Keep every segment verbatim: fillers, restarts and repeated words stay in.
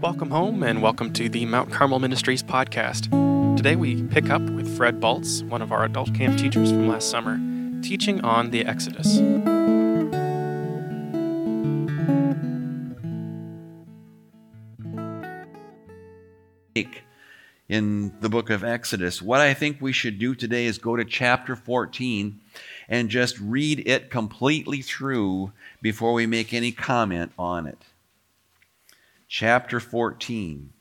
Welcome home and welcome to the Mount Carmel Ministries podcast. Today we pick up with Fred Baltz, one of our adult camp teachers from last summer, teaching on the Exodus. In the book of Exodus, what I think we should do today is go to chapter fourteen and just read it completely through before we make any comment on it. Chapter fourteen.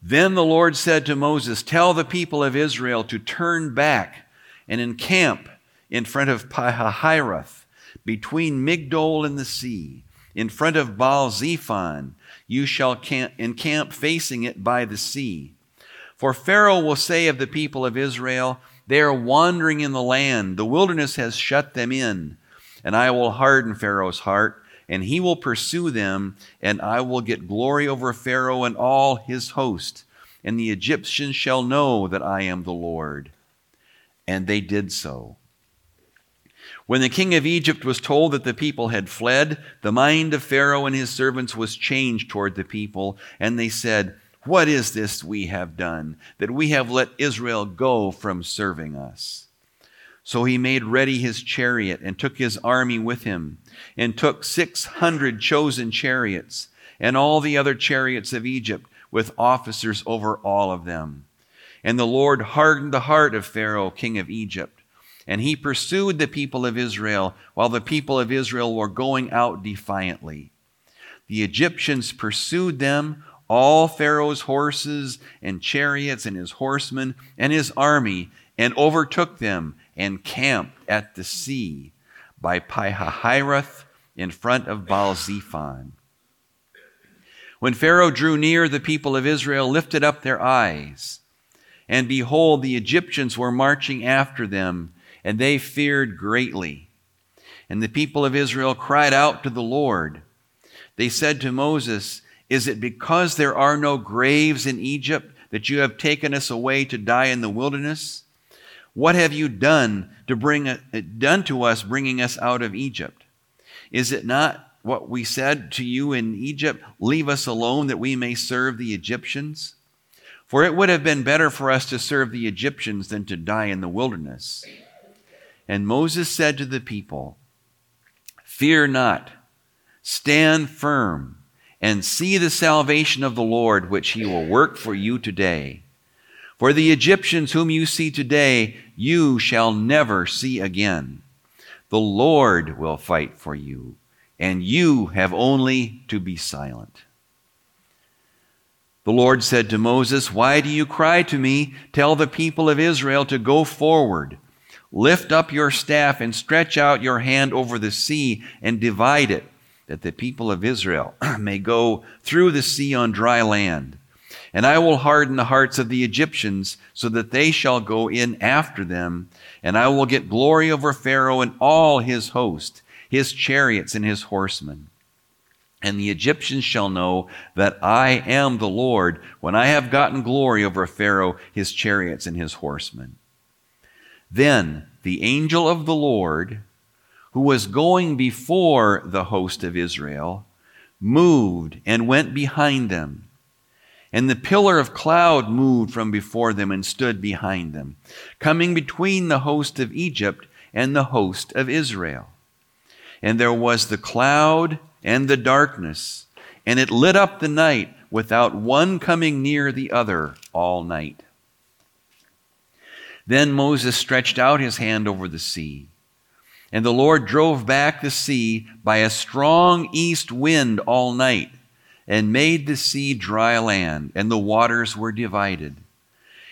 Then the Lord said to Moses, "Tell the people of Israel to turn back and encamp in front of Pi-hahiroth, between Migdol and the sea, in front of Baal-Zephon. You shall camp, encamp facing it by the sea. For Pharaoh will say of the people of Israel, 'They are wandering in the land. The wilderness has shut them in.' And I will harden Pharaoh's heart, and he will pursue them, and I will get glory over Pharaoh and all his host. And the Egyptians shall know that I am the Lord." And they did so. When the king of Egypt was told that the people had fled, the mind of Pharaoh and his servants was changed toward the people, and they said, "What is this we have done, that we have let Israel go from serving us?" So he made ready his chariot and took his army with him, and took six hundred chosen chariots, and all the other chariots of Egypt, with officers over all of them. And the Lord hardened the heart of Pharaoh, king of Egypt, and he pursued the people of Israel while the people of Israel were going out defiantly. The Egyptians pursued them, all Pharaoh's horses and chariots and his horsemen and his army, and overtook them and camped at the sea by Pi-hahiroth in front of Baal-Zephon. When Pharaoh drew near, the people of Israel lifted up their eyes, and behold, the Egyptians were marching after them, and they feared greatly. And the people of Israel cried out to the Lord. They said to Moses, "Is it because there are no graves in Egypt that you have taken us away to die in the wilderness? What have you done to bring a, done to us, bringing us out of Egypt? Is it not what we said to you in Egypt, 'Leave us alone that we may serve the Egyptians'? For it would have been better for us to serve the Egyptians than to die in the wilderness." And Moses said to the people, "Fear not, stand firm, and see the salvation of the Lord, which he will work for you today. For the Egyptians whom you see today, you shall never see again. The Lord will fight for you, and you have only to be silent." The Lord said to Moses, "Why do you cry to me? Tell the people of Israel to go forward. Lift up your staff and stretch out your hand over the sea and divide it, that the people of Israel may go through the sea on dry land. And I will harden the hearts of the Egyptians so that they shall go in after them. And I will get glory over Pharaoh and all his host, his chariots and his horsemen. And the Egyptians shall know that I am the Lord when I have gotten glory over Pharaoh, his chariots and his horsemen." Then the angel of the Lord, who was going before the host of Israel, moved and went behind them. And the pillar of cloud moved from before them and stood behind them, coming between the host of Egypt and the host of Israel. And there was the cloud and the darkness, and it lit up the night without one coming near the other all night. Then Moses stretched out his hand over the sea, and the Lord drove back the sea by a strong east wind all night, and made the sea dry land, and the waters were divided.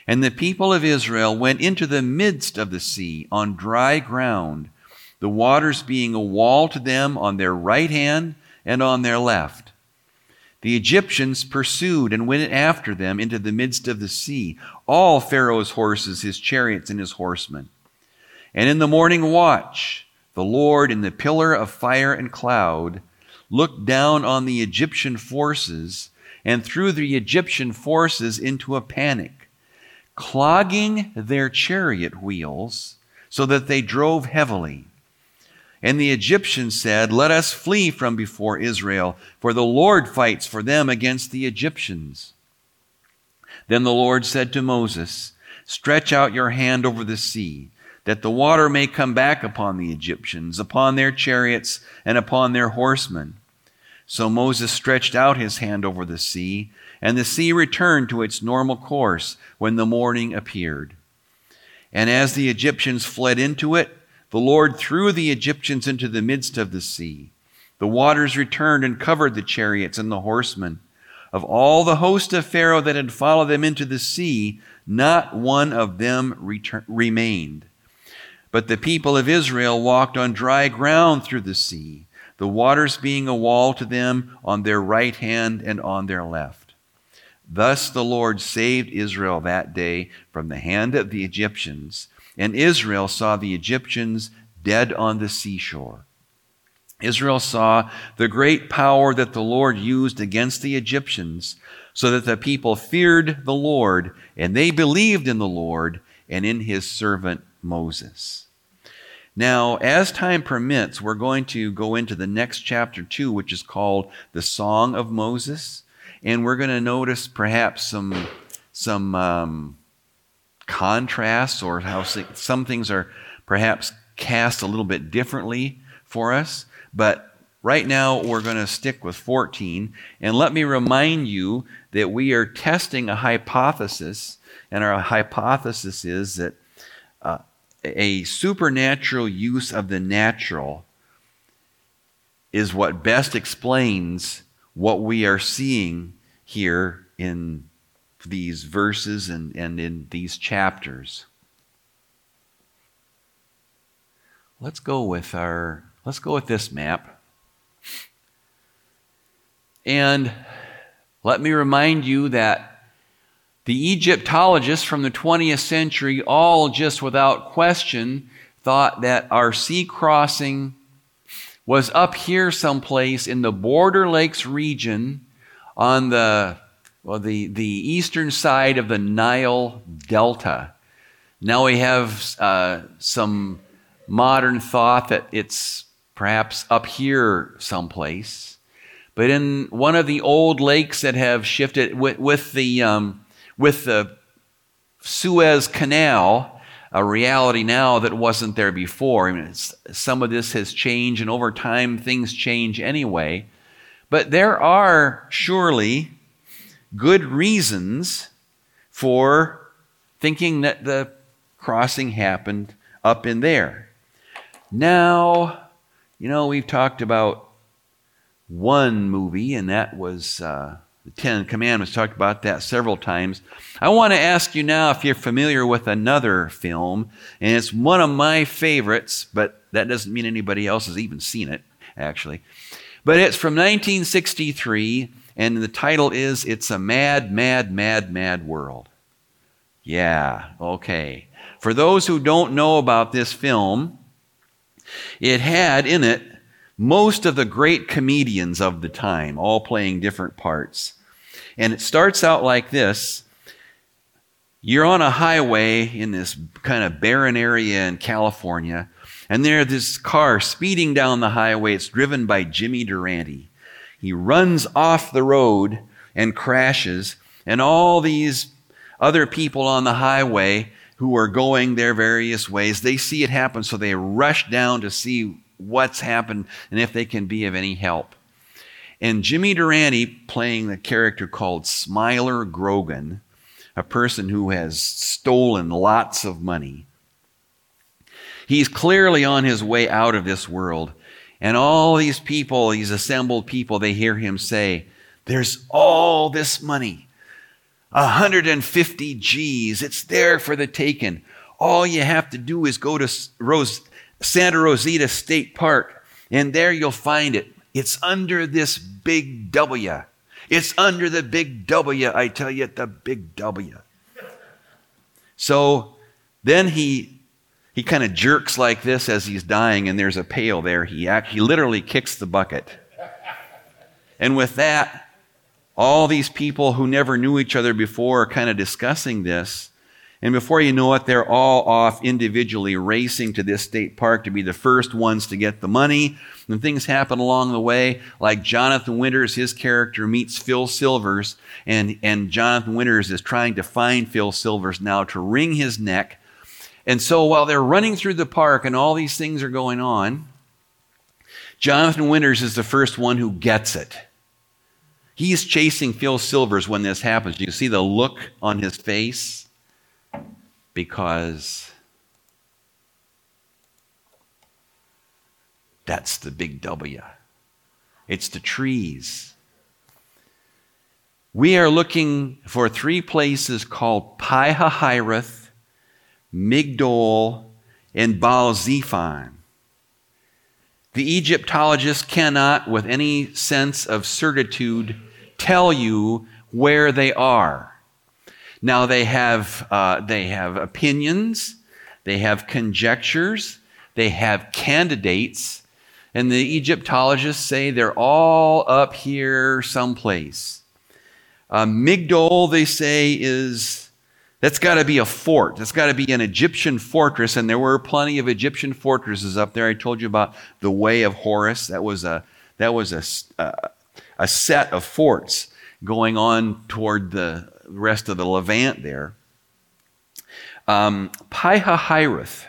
And the people of Israel went into the midst of the sea on dry ground, the waters being a wall to them on their right hand and on their left. The Egyptians pursued and went after them into the midst of the sea, all Pharaoh's horses, his chariots, and his horsemen. And in the morning watch, the Lord in the pillar of fire and cloud looked down on the Egyptian forces and threw the Egyptian forces into a panic, clogging their chariot wheels so that they drove heavily. And the Egyptians said, "Let us flee from before Israel, for the Lord fights for them against the Egyptians." Then the Lord said to Moses, "Stretch out your hand over the sea, that the water may come back upon the Egyptians, upon their chariots, and upon their horsemen." So Moses stretched out his hand over the sea, and the sea returned to its normal course when the morning appeared. And as the Egyptians fled into it, the Lord threw the Egyptians into the midst of the sea. The waters returned and covered the chariots and the horsemen. Of all the host of Pharaoh that had followed them into the sea, not one of them return, remained. But the people of Israel walked on dry ground through the sea, the waters being a wall to them on their right hand and on their left. Thus the Lord saved Israel that day from the hand of the Egyptians, and Israel saw the Egyptians dead on the seashore. Israel saw the great power that the Lord used against the Egyptians, so that the people feared the Lord, and they believed in the Lord and in his servant Moses. Now, as time permits, we're going to go into the next chapter two, which is called the Song of Moses, and we're going to notice perhaps some some um, contrasts, or how some things are perhaps cast a little bit differently for us. But right now, we're going to stick with fourteen. And let me remind you that we are testing a hypothesis, and our hypothesis is that uh, a supernatural use of the natural is what best explains what we are seeing here in these verses and, and in these chapters. Let's go with our let's go with this map. And let me remind you that the Egyptologists from the twentieth century all just without question thought that our sea crossing was up here someplace in the Border Lakes region on the, well, the, the eastern side of the Nile Delta. Now we have uh, some modern thought that it's perhaps up here someplace. But in one of the old lakes that have shifted with, with the... Um, With the Suez Canal, a reality now that wasn't there before. I mean, it's, some of this has changed, and over time things change anyway. But there are surely good reasons for thinking that the crossing happened up in there. Now, you know, we've talked about one movie, and that was... Uh, The Ten Commandments, talked about that several times. I want to ask you now if you're familiar with another film, and it's one of my favorites, but that doesn't mean anybody else has even seen it, actually. But it's from nineteen sixty-three, and the title is It's a Mad, Mad, Mad, Mad World. Yeah, okay. For those who don't know about this film, it had in it most of the great comedians of the time, all playing different parts. And it starts out like this. You're on a highway in this kind of barren area in California, and there's this car speeding down the highway. It's driven by Jimmy Durante. He runs off the road and crashes, and all these other people on the highway who are going their various ways, they see it happen, so they rush down to see what's happened and if they can be of any help. And Jimmy Durante, playing the character called Smiler Grogan, a person who has stolen lots of money, he's clearly on his way out of this world. And all these people, these assembled people, they hear him say, "There's all this money, one hundred fifty G's. It's there for the taking. All you have to do is go to Rose, Santa Rosita State Park, and there you'll find it. It's under this big W. It's under the big W, I tell you, the big W." So then he he kind of jerks like this as he's dying, and there's a pail there. He, act, he literally kicks the bucket. And with that, all these people who never knew each other before are kind of discussing this. And before you know it, they're all off individually racing to this state park to be the first ones to get the money. And things happen along the way, like Jonathan Winters, his character, meets Phil Silvers, and, and Jonathan Winters is trying to find Phil Silvers now to wring his neck. And so while they're running through the park and all these things are going on, Jonathan Winters is the first one who gets it. He's chasing Phil Silvers when this happens. You see the look on his face? Because that's the big W. It's the trees. We are looking for three places called Pi-hahiroth, Migdol, and Baal-Zephon. The Egyptologists cannot, with any sense of certitude, tell you where they are. Now they have uh, they have opinions, they have conjectures, they have candidates, and the Egyptologists say they're all up here someplace. Uh, Migdol, they say, is that's got to be a fort. That's got to be an Egyptian fortress, and there were plenty of Egyptian fortresses up there. I told you about the Way of Horus. That was a that was a a, a set of forts going on toward the rest of the Levant there. Um, Pi-hahiroth.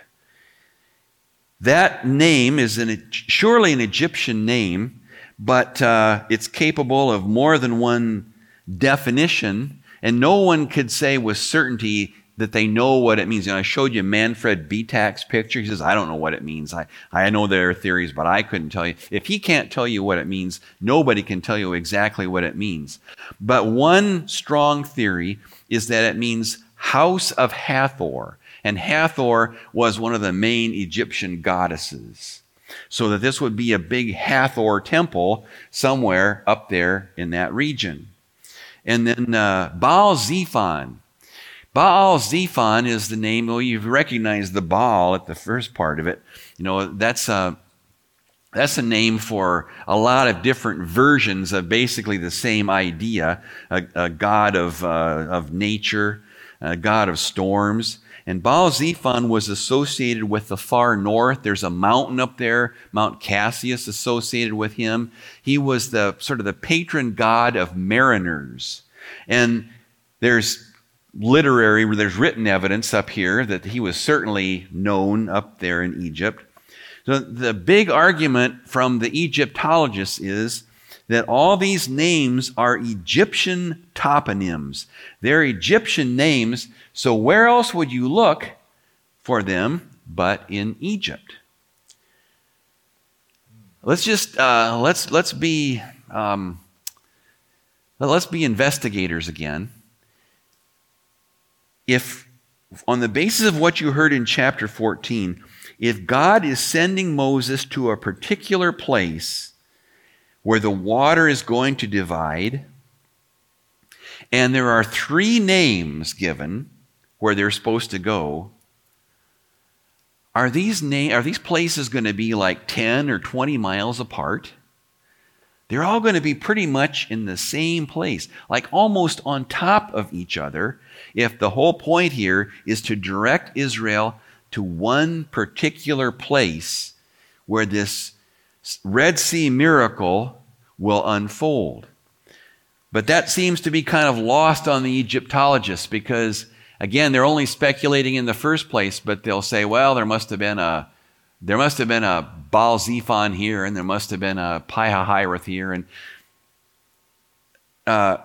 That name is an, surely an Egyptian name, but uh, it's capable of more than one definition, and no one could say with certainty that they know what it means. You know, I showed you Manfred Bettak's picture. He says, I don't know what it means. I, I know there are theories, but I couldn't tell you. If he can't tell you what it means, nobody can tell you exactly what it means. But one strong theory is that it means house of Hathor. And Hathor was one of the main Egyptian goddesses. So that this would be a big Hathor temple somewhere up there in that region. And then uh, Baal-Zephon. Baal-Zephon is the name. Well, you've recognized the Baal at the first part of it. You know, that's a, that's a name for a lot of different versions of basically the same idea, a, a god of, uh, of nature, a god of storms. And Baal-Zephon was associated with the far north. There's a mountain up there, Mount Cassius, associated with him. He was the sort of the patron god of mariners. And there's literary, there's written evidence up here that he was certainly known up there in Egypt. So the big argument from the Egyptologists is that all these names are Egyptian toponyms. They're Egyptian names, so where else would you look for them but in Egypt? Let's just uh, let's let's be um, let's be investigators again. If, on the basis of what you heard in chapter fourteen, if God is sending Moses to a particular place where the water is going to divide, and there are three names given where they're supposed to go, are these na- are these places going to be like ten or twenty miles apart? They're all going to be pretty much in the same place, like almost on top of each other, if the whole point here is to direct Israel to one particular place where this Red Sea miracle will unfold. But that seems to be kind of lost on the Egyptologists because, again, they're only speculating in the first place, but they'll say, well, there must have been a There must have been a Baal-Zephon here, and there must have been a Pi-hahiroth here, and uh,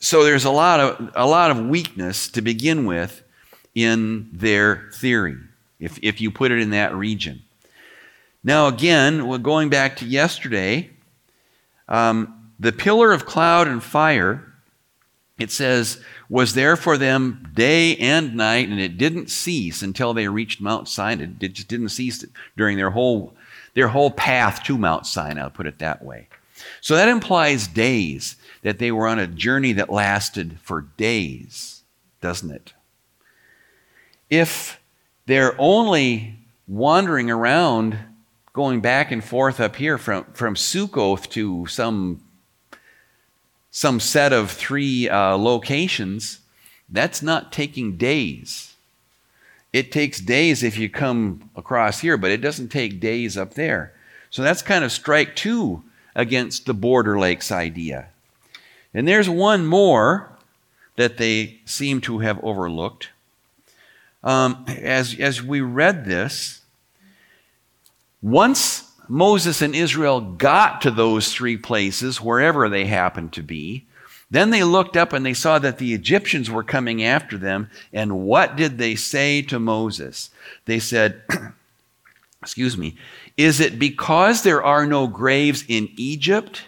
so there's a lot of a lot of weakness to begin with in their theory, if if you put it in that region. Now again, we're going back to yesterday. Um, the pillar of cloud and fire, it says, was there for them day and night, and it didn't cease until they reached Mount Sinai. It just didn't cease during their whole their whole path to Mount Sinai, I'll put it that way. So that implies days, that they were on a journey that lasted for days, doesn't it? If they're only wandering around, going back and forth up here from, from Succoth to some some set of three uh, locations, That's not taking days. It takes days if you come across here, but it doesn't take days up there. So that's kind of strike two against the border lakes idea. And there's one more that they seem to have overlooked. Um, as, as we read this, once Moses and Israel got to those three places, wherever they happened to be, then they looked up and they saw that the Egyptians were coming after them. And what did they say to Moses? They said, excuse me, is it because there are no graves in Egypt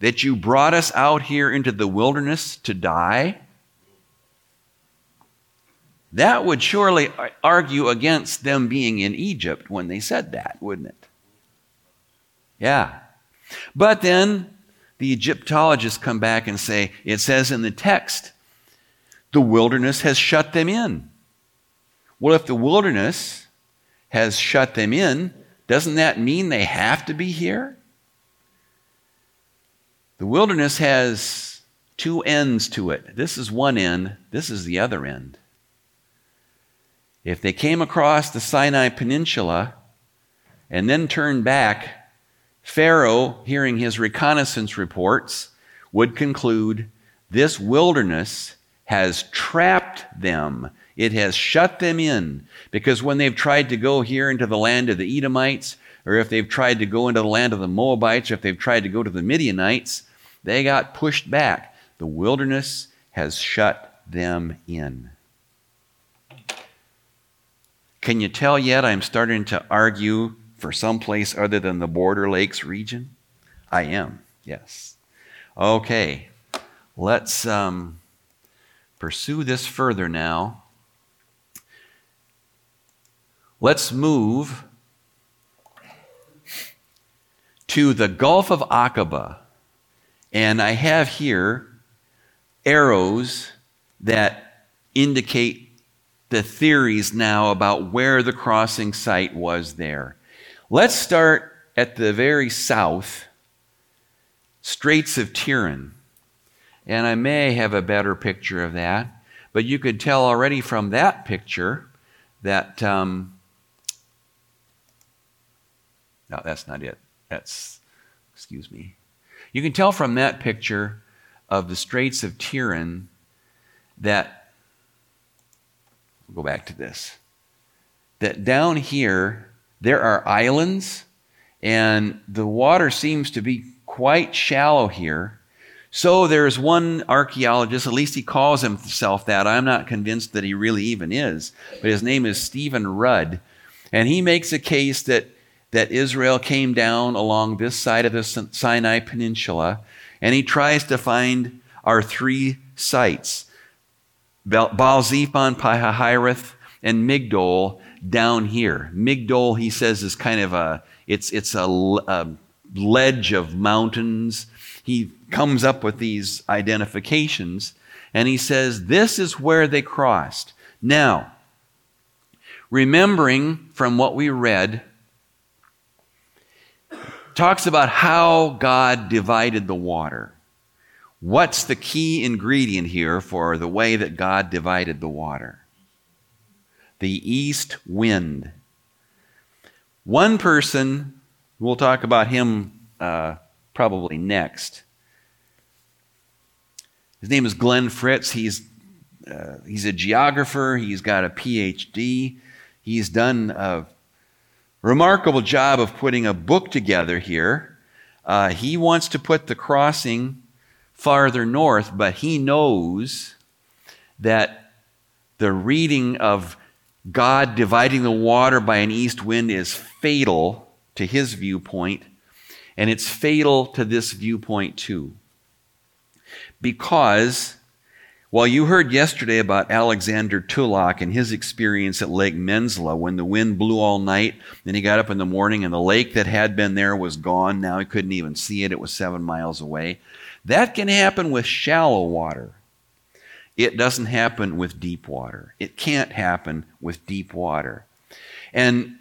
that you brought us out here into the wilderness to die? That would surely argue against them being in Egypt when they said that, wouldn't it? Yeah. But then the Egyptologists come back and say, it says in the text, the wilderness has shut them in. Well, if the wilderness has shut them in, doesn't that mean they have to be here? The wilderness has two ends to it. This is one end, this is the other end. If they came across the Sinai Peninsula and then turned back, Pharaoh, hearing his reconnaissance reports, would conclude this wilderness has trapped them. It has shut them in, because when they've tried to go here into the land of the Edomites, or if they've tried to go into the land of the Moabites, or if they've tried to go to the Midianites, they got pushed back. The wilderness has shut them in. Can you tell yet I'm starting to argue for someplace other than the Border Lakes region? I am, yes. Okay, let's um, pursue this further now. Let's move to the Gulf of Aqaba. And I have here arrows that indicate the theories now about where the crossing site was there. Let's start at the very south, Straits of Tiran. And I may have a better picture of that, but you could tell already from that picture that, um, no, that's not it. That's, excuse me. You can tell from that picture of the Straits of Tiran that, we'll go back to this, that down here, there are islands, and the water seems to be quite shallow here. So there's one archaeologist, at least he calls himself that. I'm not convinced that he really even is, but his name is Stephen Rudd. And he makes a case that, that Israel came down along this side of the Sinai Peninsula, and he tries to find our three sites, Baal-Zephon, Pi-hahiroth, and Migdol, down here. Migdol, he says, is kind of a, it's it's a, a ledge of mountains. He comes up with these identifications, and he says, this is where they crossed. Now, remembering from what we read, talks about how God divided the water. What's the key ingredient here for the way that God divided the water? The east wind. One person, we'll talk about him uh, probably next. His name is Glenn Fritz. He's uh, he's a geographer. He's got a P H D. He's done a remarkable job of putting a book together here. Uh, he wants to put the crossing farther north, but he knows that the reading of God dividing the water by an east wind is fatal to his viewpoint, and it's fatal to this viewpoint too. Because, well, you heard yesterday about Alexander Tulak and his experience at Lake Manzala when the wind blew all night, then he got up in the morning and the lake that had been there was gone. Now he couldn't even see it. It was seven miles away. That can happen with shallow water. It doesn't happen with deep water. It can't happen with deep water. And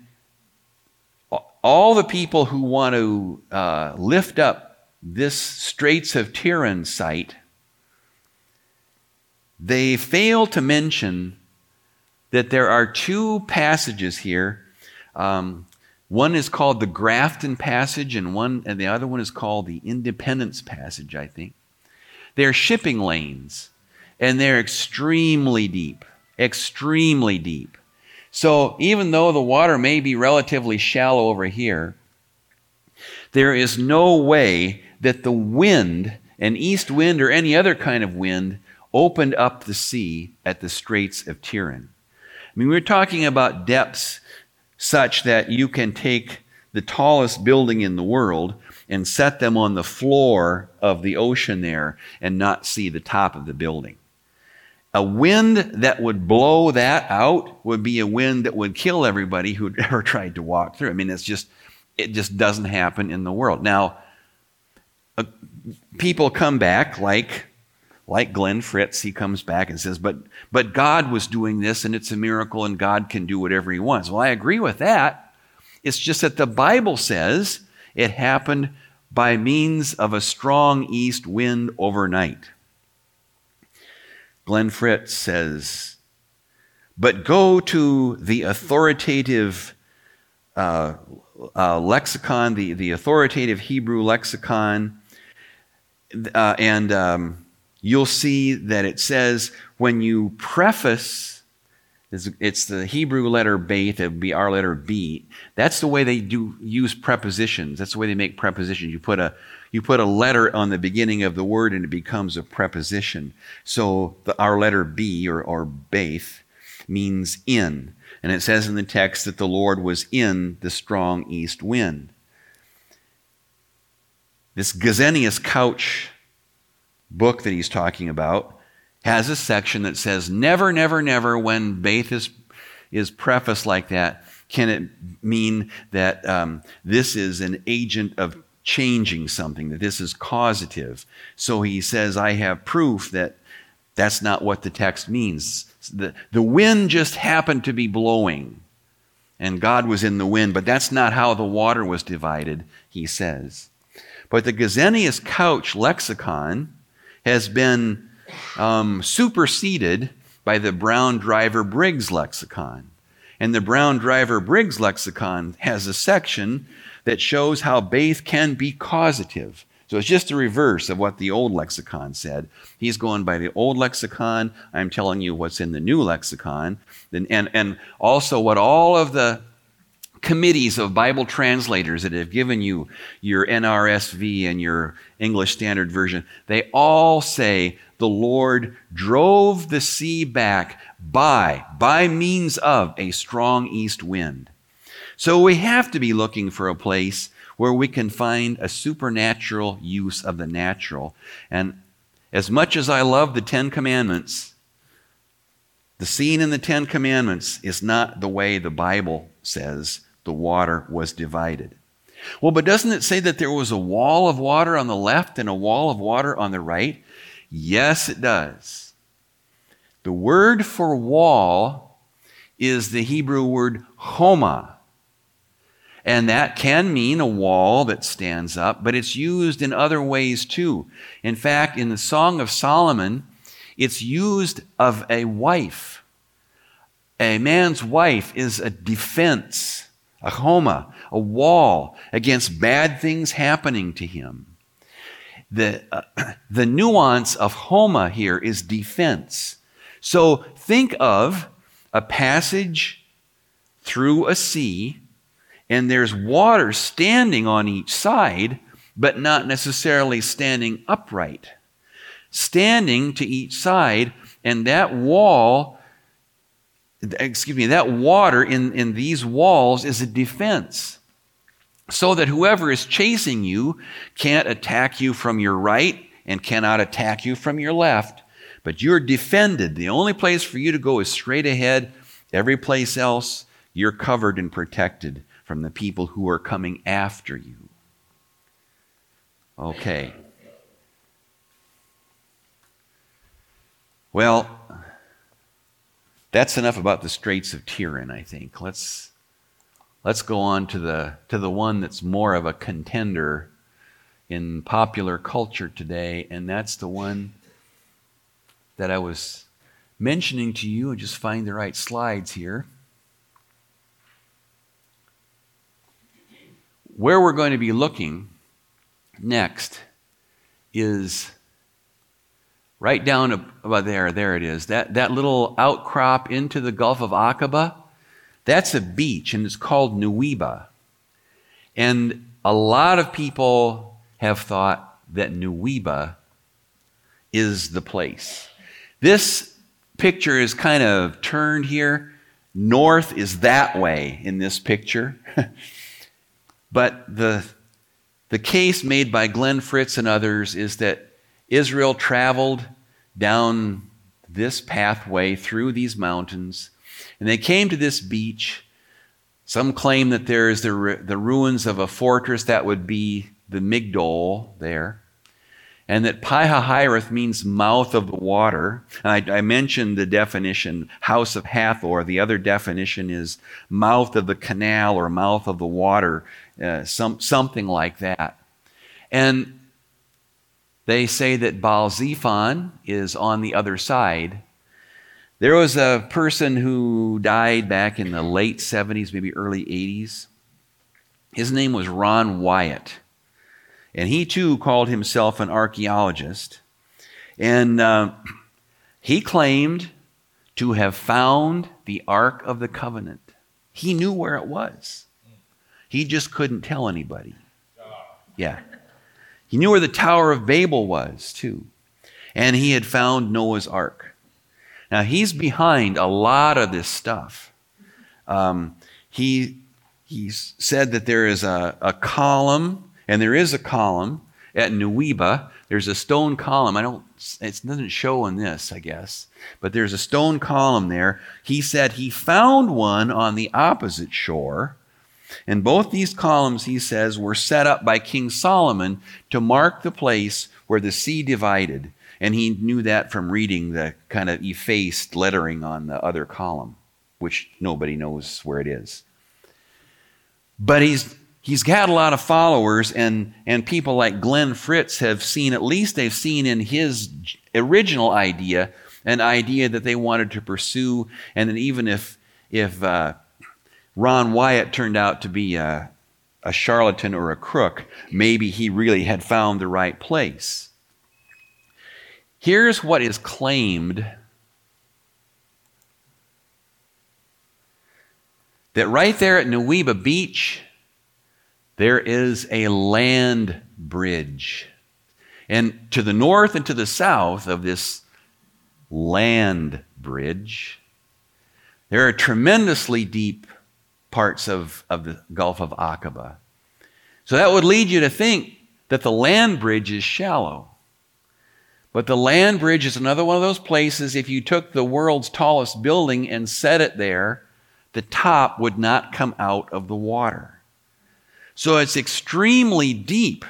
all the people who want to uh, lift up this Straits of Tiran site, they fail to mention that there are two passages here. Um, one is called the Grafton Passage, and one and the other one is called the Independence Passage, I think. They're shipping lanes, and they're extremely deep, extremely deep. So even though the water may be relatively shallow over here, there is no way that the wind, an east wind or any other kind of wind, opened up the sea at the Straits of Tiran. I mean, we're talking about depths such that you can take the tallest building in the world and set them on the floor of the ocean there and not see the top of the building. A wind that would blow that out would be a wind that would kill everybody who'd ever tried to walk through. I mean, it's just, it just doesn't happen in the world. Now, uh, people come back like... Like Glenn Fritz, he comes back and says, but but God was doing this and it's a miracle and God can do whatever he wants. Well, I agree with that. It's just that the Bible says it happened by means of a strong east wind overnight. Glenn Fritz says, but go to the authoritative uh, uh, lexicon, the, the authoritative Hebrew lexicon, uh, and... Um, you'll see that it says when you preface, it's the Hebrew letter Beit, it would be our letter B. That's the way they do use prepositions. That's the way they make prepositions. You put a you put a letter on the beginning of the word and it becomes a preposition. So the, our letter B or, or Beit means in. And it says in the text that the Lord was in the strong east wind. This Gesenius Couch book that he's talking about has a section that says never, never, never when Beit is, is prefaced like that can it mean that um, this is an agent of changing something, that this is causative. So he says, I have proof that that's not what the text means. The, the wind just happened to be blowing and God was in the wind, but that's not how the water was divided, he says. But the Gesenius Couch lexicon has been um, superseded by the Brown-Driver-Briggs lexicon. And the Brown-Driver-Briggs lexicon has a section that shows how Beit can be causative. So it's just the reverse of what the old lexicon said. He's going by the old lexicon. I'm telling you what's in the new lexicon. And, and, and also what all of the committees of Bible translators that have given you your N R S V and your English Standard Version, they all say the Lord drove the sea back by, by means of a strong east wind. So we have to be looking for a place where we can find a supernatural use of the natural. And as much as I love the Ten Commandments, the scene in the Ten Commandments is not the way the Bible says the water was divided. Well, but doesn't it say that there was a wall of water on the left and a wall of water on the right? Yes, it does. The word for wall is the Hebrew word homa. And that can mean a wall that stands up, but it's used in other ways too. In fact, in the Song of Solomon, it's used of a wife. A man's wife is a defense, a homa, a wall against bad things happening to him. The, uh, the nuance of homa here is defense. So think of a passage through a sea, and there's water standing on each side, but not necessarily standing upright. Standing to each side, and that wall... Excuse me, that water in, in these walls is a defense so that whoever is chasing you can't attack you from your right and cannot attack you from your left, but you're defended. The only place for you to go is straight ahead. Every place else, you're covered and protected from the people who are coming after you. Okay. Well... That's enough about the Straits of Tiran, I think. Let's let's go on to the to the one that's more of a contender in popular culture today, and that's the one that I was mentioning to you, and just find the right slides here, where we're going to be looking next is right down about there. There it is. That, that little outcrop into the Gulf of Aqaba, that's a beach, and it's called Nuweiba. And a lot of people have thought that Nuweiba is the place. This picture is kind of turned here. North is that way in this picture. But the, the case made by Glenn Fritz and others is that Israel traveled down this pathway through these mountains, and they came to this beach. Some claim that there is the, the ruins of a fortress that would be the Migdol there, and that Pi-hahiroth means mouth of the water. And I, I mentioned the definition, house of Hathor. The other definition is mouth of the canal or mouth of the water, uh, some, something like that. And they say that Baal-Zephon is on the other side. There was a person who died back in the late seventies, maybe early eighties. His name was Ron Wyatt. And he too called himself an archaeologist. And uh, he claimed to have found the Ark of the Covenant. He knew where it was. He just couldn't tell anybody. Yeah. He knew where the Tower of Babel was too. And he had found Noah's Ark. Now, he's behind a lot of this stuff. Um, he he's said that there is a, a column, and there is a column at Nuweiba. There's a stone column. I don't. It doesn't show on this, I guess. But there's a stone column there. He said he found one on the opposite shore. And both these columns, he says, were set up by King Solomon to mark the place where the sea divided. And he knew that from reading the kind of effaced lettering on the other column, which nobody knows where it is. But he's he's got a lot of followers, and, and people like Glenn Fritz have seen, at least they've seen in his original idea, an idea that they wanted to pursue. And then even if, if uh, Ron Wyatt turned out to be a, a charlatan or a crook, maybe he really had found the right place. Here's what is claimed, that right there at Nuweiba Beach, there is a land bridge. And to the north and to the south of this land bridge, there are tremendously deep parts of, of the Gulf of Aqaba. So that would lead you to think that the land bridge is shallow. But the land bridge is another one of those places, if you took the world's tallest building and set it there, the top would not come out of the water. So it's extremely deep.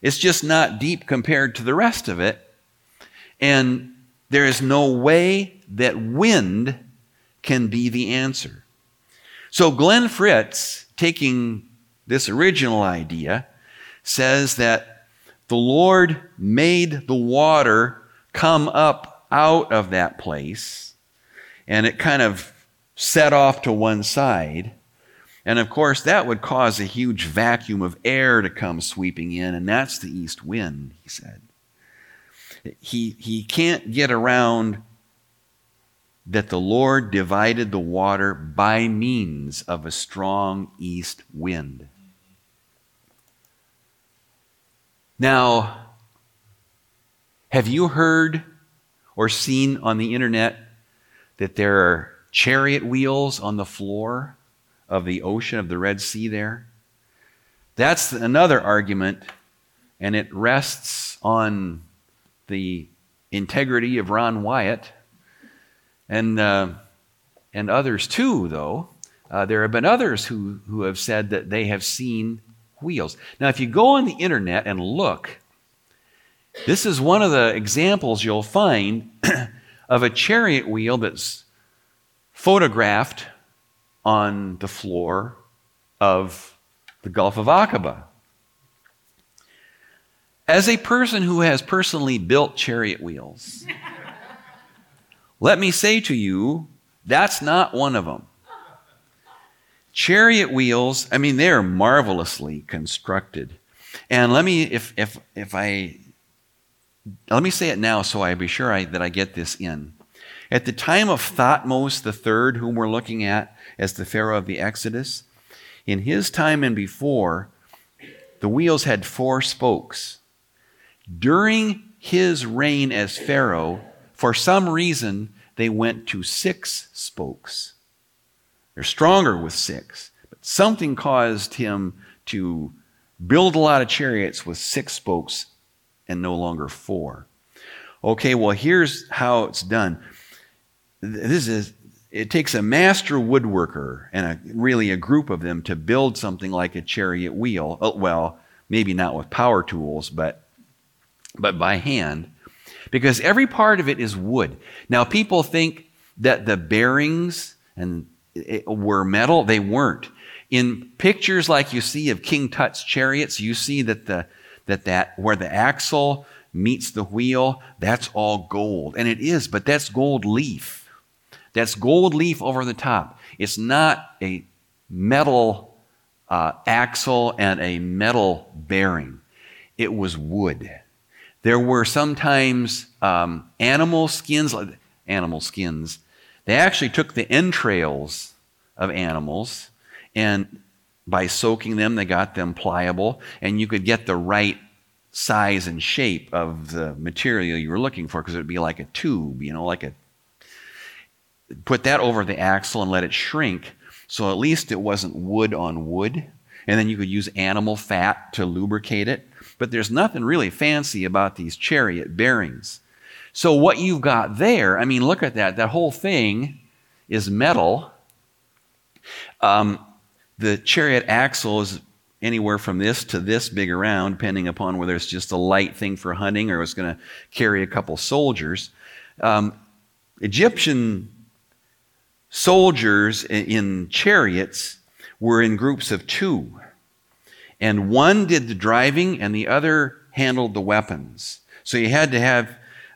It's just not deep compared to the rest of it. And there is no way that wind can be the answer. So Glenn Fritz, taking this original idea, says that the Lord made the water come up out of that place, and it kind of set off to one side. And of course, that would cause a huge vacuum of air to come sweeping in, and that's the east wind, he said. He, he can't get around that the Lord divided the water by means of a strong east wind. Now, have you heard or seen on the internet that there are chariot wheels on the floor of the ocean, of the Red Sea there? That's another argument, and it rests on the integrity of Ron Wyatt and, uh, and others too, though. Uh, there have been others who, who have said that they have seen wheels. Now, if you go on the internet and look, this is one of the examples you'll find of a chariot wheel that's photographed on the floor of the Gulf of Aqaba. As a person who has personally built chariot wheels, Let me say to you, that's not one of them. Chariot wheels, I mean, they're marvelously constructed. And let me, if if if I, let me say it now so I be sure I, that I get this in. At the time of Thutmose the third, whom we're looking at as the Pharaoh of the Exodus, in his time and before, the wheels had four spokes. During his reign as Pharaoh, for some reason, they went to six spokes. They're stronger with six, but something caused him to build a lot of chariots with six spokes and no longer four. Okay, well, here's how it's done. This is, it takes a master woodworker and a, really a group of them to build something like a chariot wheel. Well, maybe not with power tools, but, but by hand, because every part of it is wood. Now, people think that the bearings and It were metal. They weren't. In pictures like you see of King Tut's chariots, you see that the that that where the axle meets the wheel, that's all gold. And it is, but that's gold leaf. That's gold leaf over the top. It's not a metal uh, axle and a metal bearing. It was wood. There were sometimes um, animal skins, animal skins, They actually took the entrails of animals, and by soaking them, they got them pliable, and you could get the right size and shape of the material you were looking for, because it would be like a tube, you know, like a... Put that over the axle and let it shrink, so at least it wasn't wood on wood, and then you could use animal fat to lubricate it. But there's nothing really fancy about these chariot bearings. So what you've got there, I mean, look at that. That whole thing is metal. Um, the chariot axle is anywhere from this to this big around, depending upon whether it's just a light thing for hunting or it's going to carry a couple soldiers. Um, Egyptian soldiers in chariots were in groups of two. And one did the driving and the other handled the weapons. So you had to have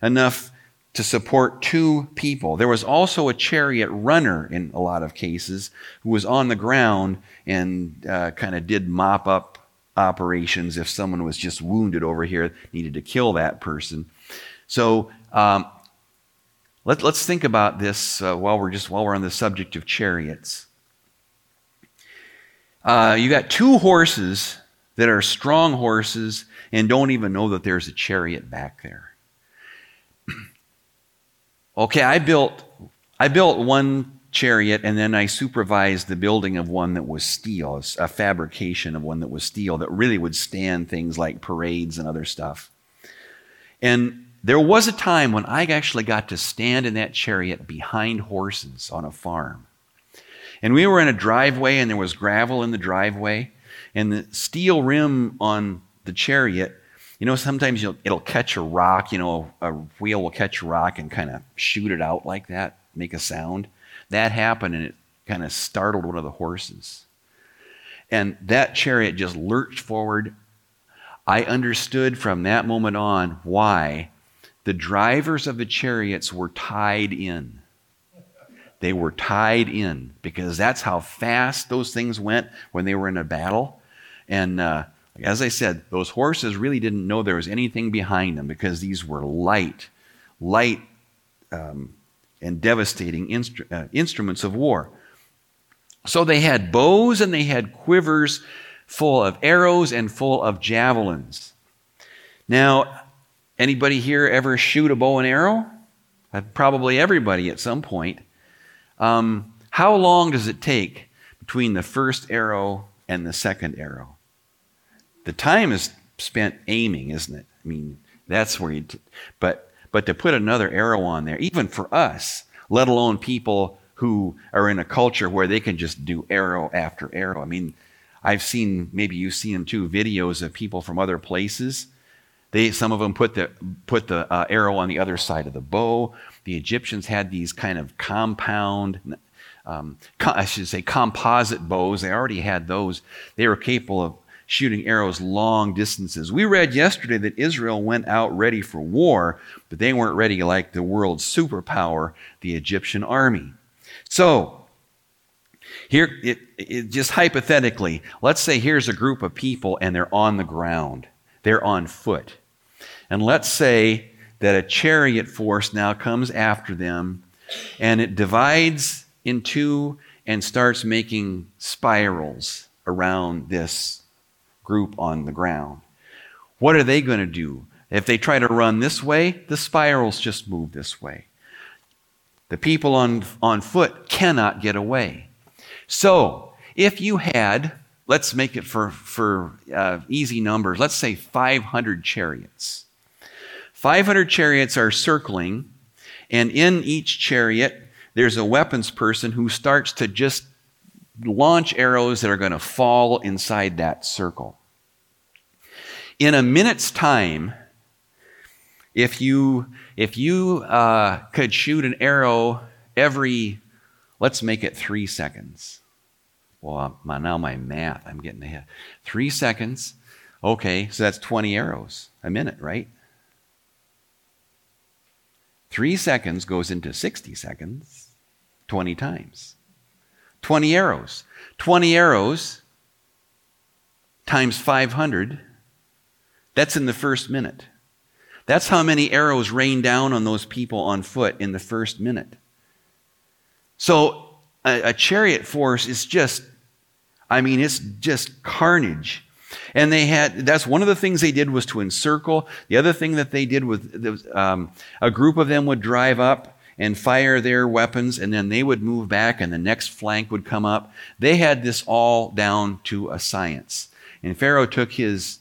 enough to support two people. There was also a chariot runner in a lot of cases who was on the ground and uh, kind of did mop-up operations if someone was just wounded over here, needed to kill that person. So um, let, let's think about this uh, while we're just while we're on the subject of chariots. Uh, you got two horses that are strong horses and don't even know that there's a chariot back there. Okay, I built I built one chariot, and then I supervised the building of one that was steel, a fabrication of one that was steel that really would stand things like parades and other stuff. And there was a time when I actually got to stand in that chariot behind horses on a farm. And we were in a driveway, and there was gravel in the driveway, and the steel rim on the chariot, you know, sometimes you'll, it'll catch a rock, you know, a wheel will catch a rock and kind of shoot it out like that, make a sound. That happened, and it kind of startled one of the horses. And that chariot just lurched forward. I understood from that moment on why the drivers of the chariots were tied in. They were tied in, because that's how fast those things went when they were in a battle. And, uh, As I said, those horses really didn't know there was anything behind them, because these were light, light um, and devastating instru- uh, instruments of war. So they had bows and they had quivers full of arrows and full of javelins. Now, anybody here ever shoot a bow and arrow? Probably everybody at some point. Um, how long does it take between the first arrow and the second arrow? The time is spent aiming, isn't it? I mean, that's where you... T- but but to put another arrow on there, even for us, let alone people who are in a culture where they can just do arrow after arrow. I mean, I've seen, maybe you've seen them too, videos of people from other places. They some of them put the put the uh, arrow on the other side of the bow. The Egyptians had these kind of compound... Um, co- I should say composite bows. They already had those. They were capable of shooting arrows long distances. We read yesterday that Israel went out ready for war, but they weren't ready like the world's superpower, the Egyptian army. So, here, it, it, just hypothetically, let's say here's a group of people and they're on the ground. They're on foot. And let's say that a chariot force now comes after them and it divides in two and starts making spirals around this group on the ground. What are they going to do? If they try to run this way, the spirals just move this way. The people on, on foot cannot get away. So if you had, let's make it for, for uh, easy numbers, let's say five hundred chariots. five hundred chariots are circling, and in each chariot, there's a weapons person who starts to just launch arrows that are going to fall inside that circle. In a minute's time, if you if you uh, could shoot an arrow every, let's make it three seconds. Well, my, now my math, I'm getting ahead. Three seconds. Okay, so that's twenty arrows a minute, right? Three seconds goes into sixty seconds, twenty times. twenty arrows. twenty arrows times five hundred, that's in the first minute. That's how many arrows rain down on those people on foot in the first minute. So a, a chariot force is just, I mean, it's just carnage. And they had, that's one of the things they did was to encircle. The other thing that they did was um, a group of them would drive up and fire their weapons, and then they would move back and the next flank would come up. They had this all down to a science. And Pharaoh took his,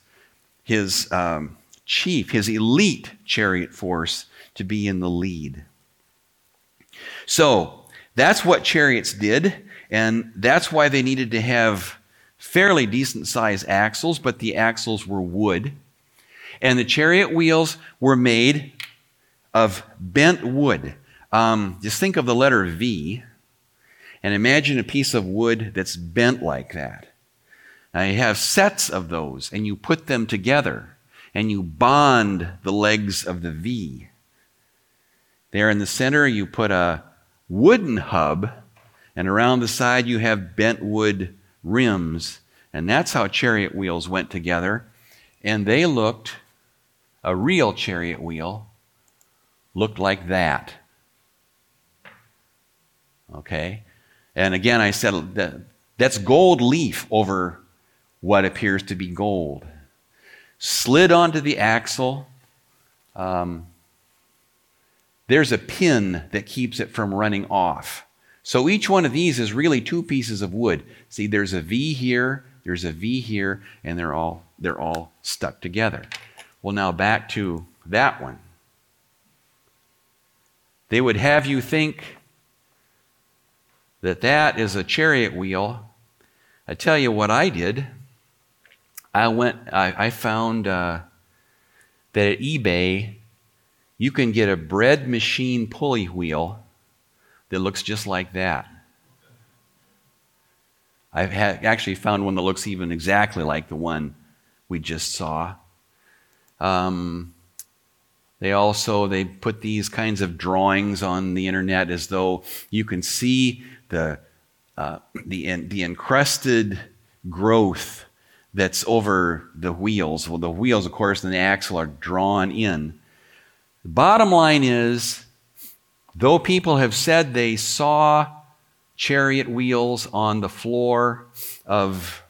his um, chief, his elite chariot force to be in the lead. So that's what chariots did, and that's why they needed to have fairly decent-sized axles, but the axles were wood. And the chariot wheels were made of bent wood. Um, just think of the letter V, and imagine a piece of wood that's bent like that. Now you have sets of those, and you put them together, and you bond the legs of the V. There in the center, you put a wooden hub, and around the side you have bent wood rims, and that's how chariot wheels went together, and they looked, a real chariot wheel looked like that. Okay, and again I said that, that's gold leaf over what appears to be gold, slid onto the axle. Um, there's a pin that keeps it from running off. So each one of these is really two pieces of wood. See, there's a V here, there's a V here, and they're all they're all stuck together. Well, now back to that one. They would have you think that that is a chariot wheel. I tell you what I did. I went. I, I found uh, that at eBay you can get a bread machine pulley wheel that looks just like that. I've had, actually found one that looks even exactly like the one we just saw. Um, they also, they put these kinds of drawings on the internet as though you can see the uh, the, the encrusted growth that's over the wheels. Well, the wheels, of course, and the axle are drawn in. The bottom line is, though people have said they saw chariot wheels on the floor of,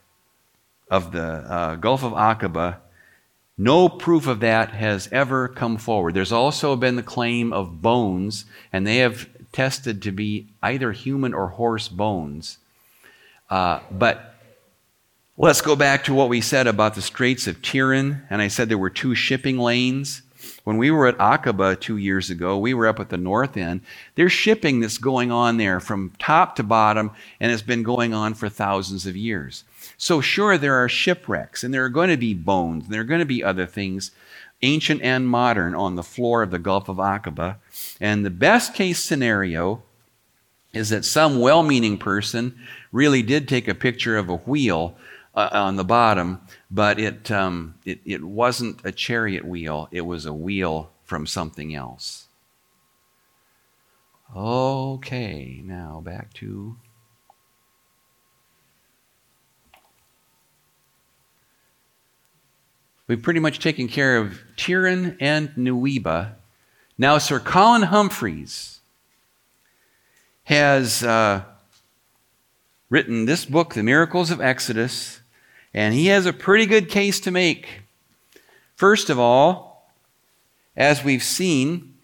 of the uh, Gulf of Aqaba, no proof of that has ever come forward. There's also been the claim of bones, and they have tested to be either human or horse bones. Uh, but let's go back to what we said about the Straits of Tiran, and I said there were two shipping lanes. When we were at Aqaba two years ago, we were up at the north end. There's shipping that's going on there from top to bottom, and it's been going on for thousands of years. So sure, there are shipwrecks, and there are going to be bones, and there are going to be other things, ancient and modern, on the floor of the Gulf of Aqaba. And the best case scenario is that some well-meaning person really did take a picture of a wheel uh, on the bottom, but it, um, it it wasn't a chariot wheel. It was a wheel from something else. Okay, now back to we've pretty much taken care of Tiran and Nuweiba. Now, Sir Colin Humphreys has uh, written this book, The Miracles of Exodus, and he has a pretty good case to make. First of all, as we've seen,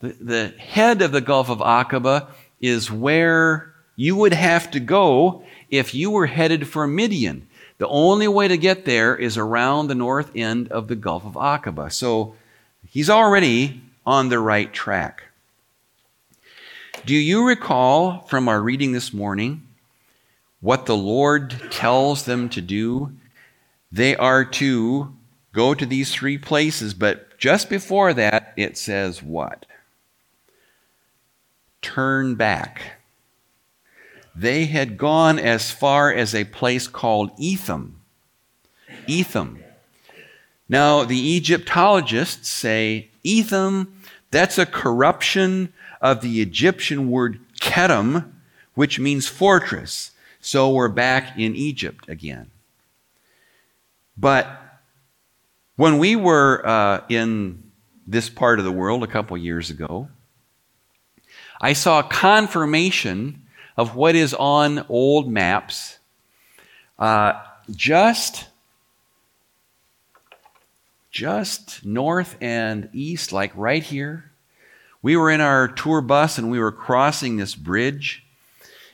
the, the head of the Gulf of Aqaba is where you would have to go if you were headed for Midian. The only way to get there is around the north end of the Gulf of Aqaba. So he's already on the right track. Do you recall from our reading this morning what the Lord tells them to do? They are to go to these three places, but just before that it says what? Turn back. They had gone as far as a place called Etham. Etham. Now, the Egyptologists say, Etham, that's a corruption of the Egyptian word ketam, which means fortress. So we're back in Egypt again. But when we were uh, in this part of the world a couple years ago, I saw confirmation of what is on old maps, uh, just, just north and east, like right here. We were in our tour bus and we were crossing this bridge,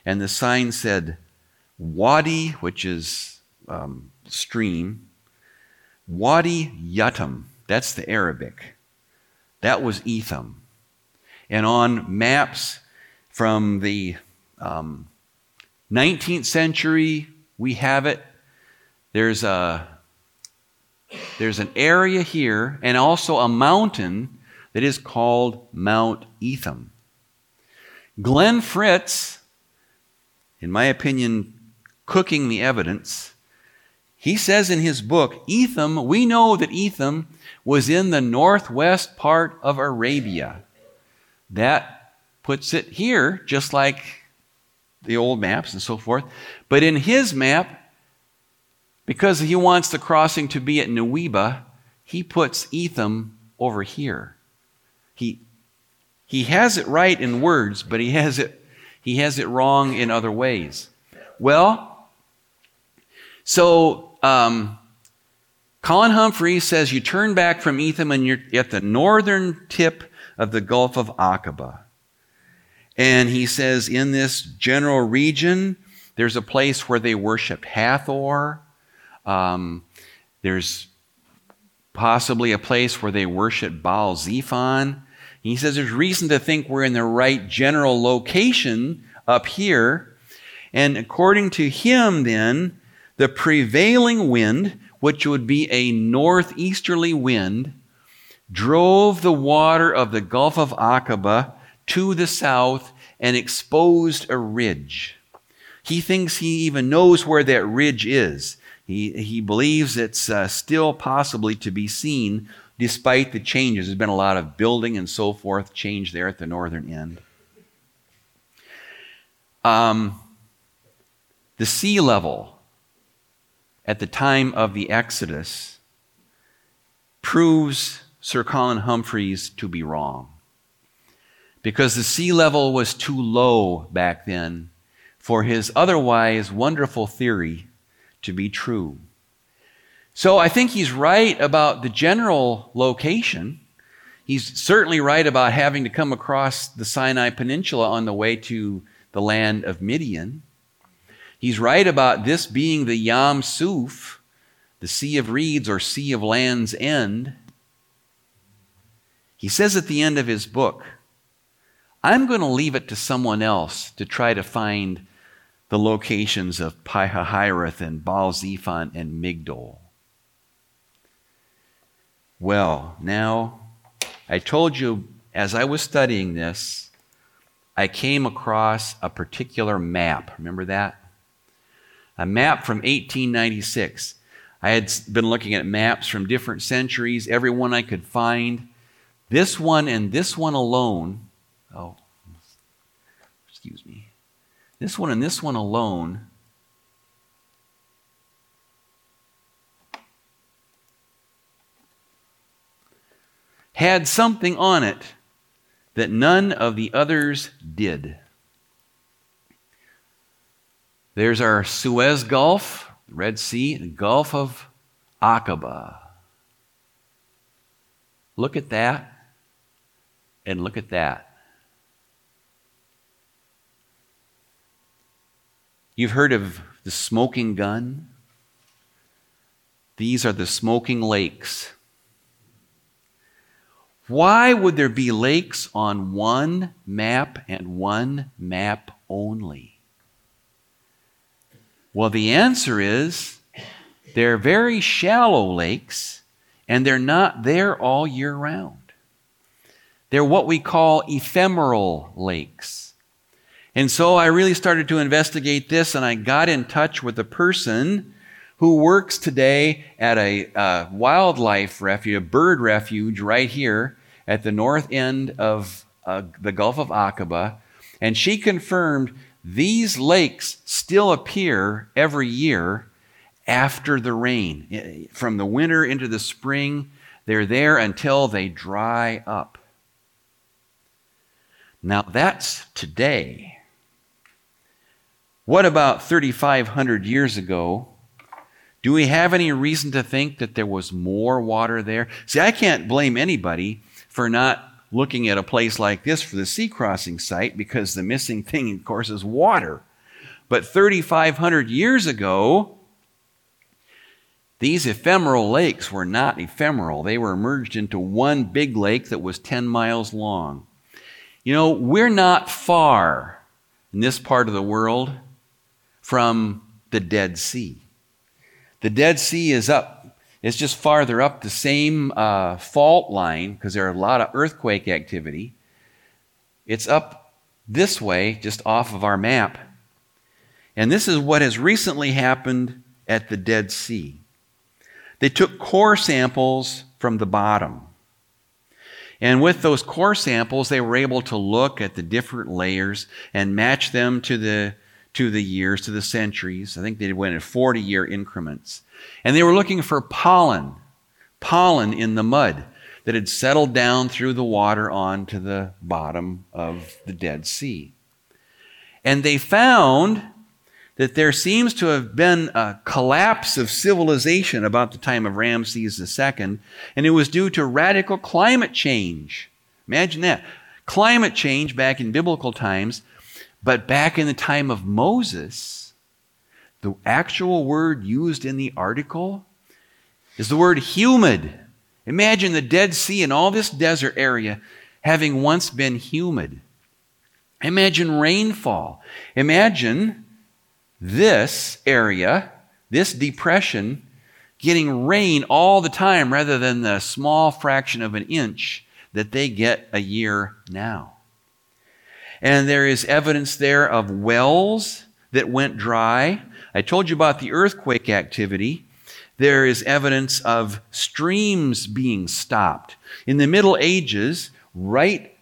and the sign said Wadi, which is um, stream, Wadi Yatam. That's the Arabic. That was Etham. And on maps from the Um, nineteenth century, we have it. There's a there's an area here, and also a mountain that is called Mount Etham. Glenn Fritz, in my opinion, cooking the evidence, he says in his book, Etham. We know that Etham was in the northwest part of Arabia. That puts it here, just like the old maps and so forth. But in his map, because he wants the crossing to be at Nuweiba, he puts Etham over here. He he has it right in words, but he has it he has it wrong in other ways. Well, so um, Colin Humphreys says you turn back from Etham and you're at the northern tip of the Gulf of Aqaba. And he says in this general region, there's a place where they worshiped Hathor. Um, there's possibly a place where they worshiped Baal-Zephon. He says there's reason to think we're in the right general location up here. And according to him then, the prevailing wind, which would be a northeasterly wind, drove the water of the Gulf of Aqaba to the south and exposed a ridge. He thinks he even knows where that ridge is. He he believes it's uh, still possibly to be seen despite the changes. There's been a lot of building and so forth change there at the northern end. Um, the sea level at the time of the Exodus proves Sir Colin Humphreys to be wrong, because the sea level was too low back then for his otherwise wonderful theory to be true. So I think he's right about the general location. He's certainly right about having to come across the Sinai Peninsula on the way to the land of Midian. He's right about this being the Yam Suf, the Sea of Reeds or Sea of Land's End. He says at the end of his book, I'm going to leave it to someone else to try to find the locations of Pi-hahiroth and Baal-Zephon and Migdol. Well, now, I told you as I was studying this, I came across a particular map. Remember that? a map from eighteen ninety-six. I had been looking at maps from different centuries, every one I could find. This one and this one alone, oh, excuse me. This one and this one alone had something on it that none of the others did. There's our Suez Gulf, Red Sea, the Gulf of Aqaba. Look at that, and look at that. You've heard of the smoking gun? These are the smoking lakes. Why would there be lakes on one map and one map only? Well, the answer is they're very shallow lakes, and they're not there all year round. They're what we call ephemeral lakes. And so I really started to investigate this, and I got in touch with a person who works today at a uh, wildlife refuge, a bird refuge right here at the north end of uh, the Gulf of Aqaba. And she confirmed these lakes still appear every year after the rain. From the winter into the spring, they're there until they dry up. Now that's today. What about thirty-five hundred years ago? Do we have any reason to think that there was more water there? See, I can't blame anybody for not looking at a place like this for the sea crossing site, because the missing thing, of course, is water. But thirty-five hundred years ago, these ephemeral lakes were not ephemeral. They were merged into one big lake that was ten miles long. You know, we're not far in this part of the world from the Dead Sea. The Dead Sea is up, it's just farther up the same uh, fault line, because there are a lot of earthquake activity. It's up this way, just off of our map. And this is what has recently happened at the Dead Sea. They took core samples from the bottom. And with those core samples, they were able to look at the different layers and match them to the to the years, to the centuries. I think they went in forty-year increments. And they were looking for pollen, pollen in the mud that had settled down through the water onto the bottom of the Dead Sea. And they found that there seems to have been a collapse of civilization about the time of Ramses the Second, and it was due to radical climate change. Imagine that. Climate change back in biblical times. But back in the time of Moses, the actual word used in the article is the word humid. Imagine the Dead Sea and all this desert area having once been humid. Imagine rainfall. Imagine this area, this depression, getting rain all the time rather than the small fraction of an inch that they get a year now. And there is evidence there of wells that went dry. I told you about the earthquake activity. There is evidence of streams being stopped. In the Middle Ages, right,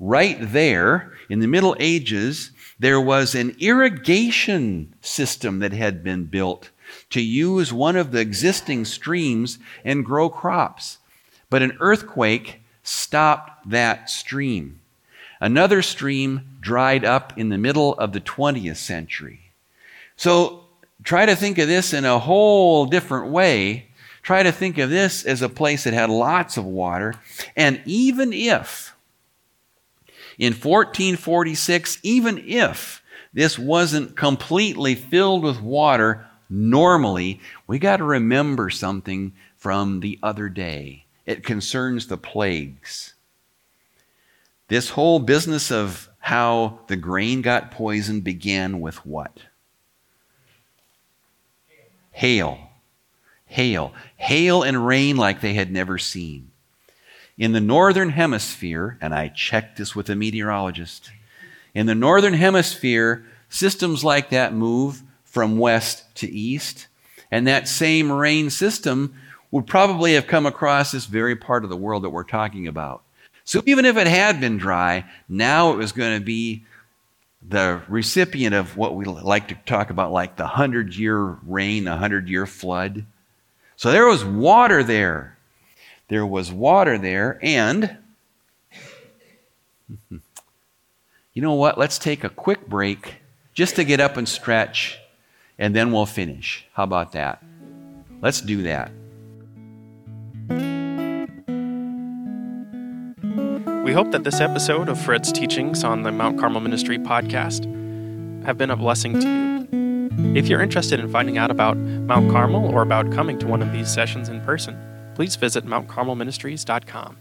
right there, in the Middle Ages, there was an irrigation system that had been built to use one of the existing streams and grow crops. But an earthquake stopped that stream. Another stream dried up in the middle of the twentieth century. So try to think of this in a whole different way. Try to think of this as a place that had lots of water. And even if, in fourteen forty-six, even if this wasn't completely filled with water normally, we got to remember something from the other day. It concerns the plagues. This whole business of how the grain got poisoned began with what? Hail. Hail. Hail and rain like they had never seen. In the northern hemisphere, and I checked this with a meteorologist, in the northern hemisphere, systems like that move from west to east. And that same rain system would probably have come across this very part of the world that we're talking about. So even if it had been dry, now it was going to be the recipient of what we like to talk about, like the hundred-year rain, the hundred-year flood. So there was water there. There was water there, and you know what? Let's take a quick break just to get up and stretch, and then we'll finish. How about that? Let's do that. We hope that this episode of Fred's teachings on the Mount Carmel Ministry podcast have been a blessing to you. If you're interested in finding out about Mount Carmel or about coming to one of these sessions in person, please visit mount carmel ministries dot com.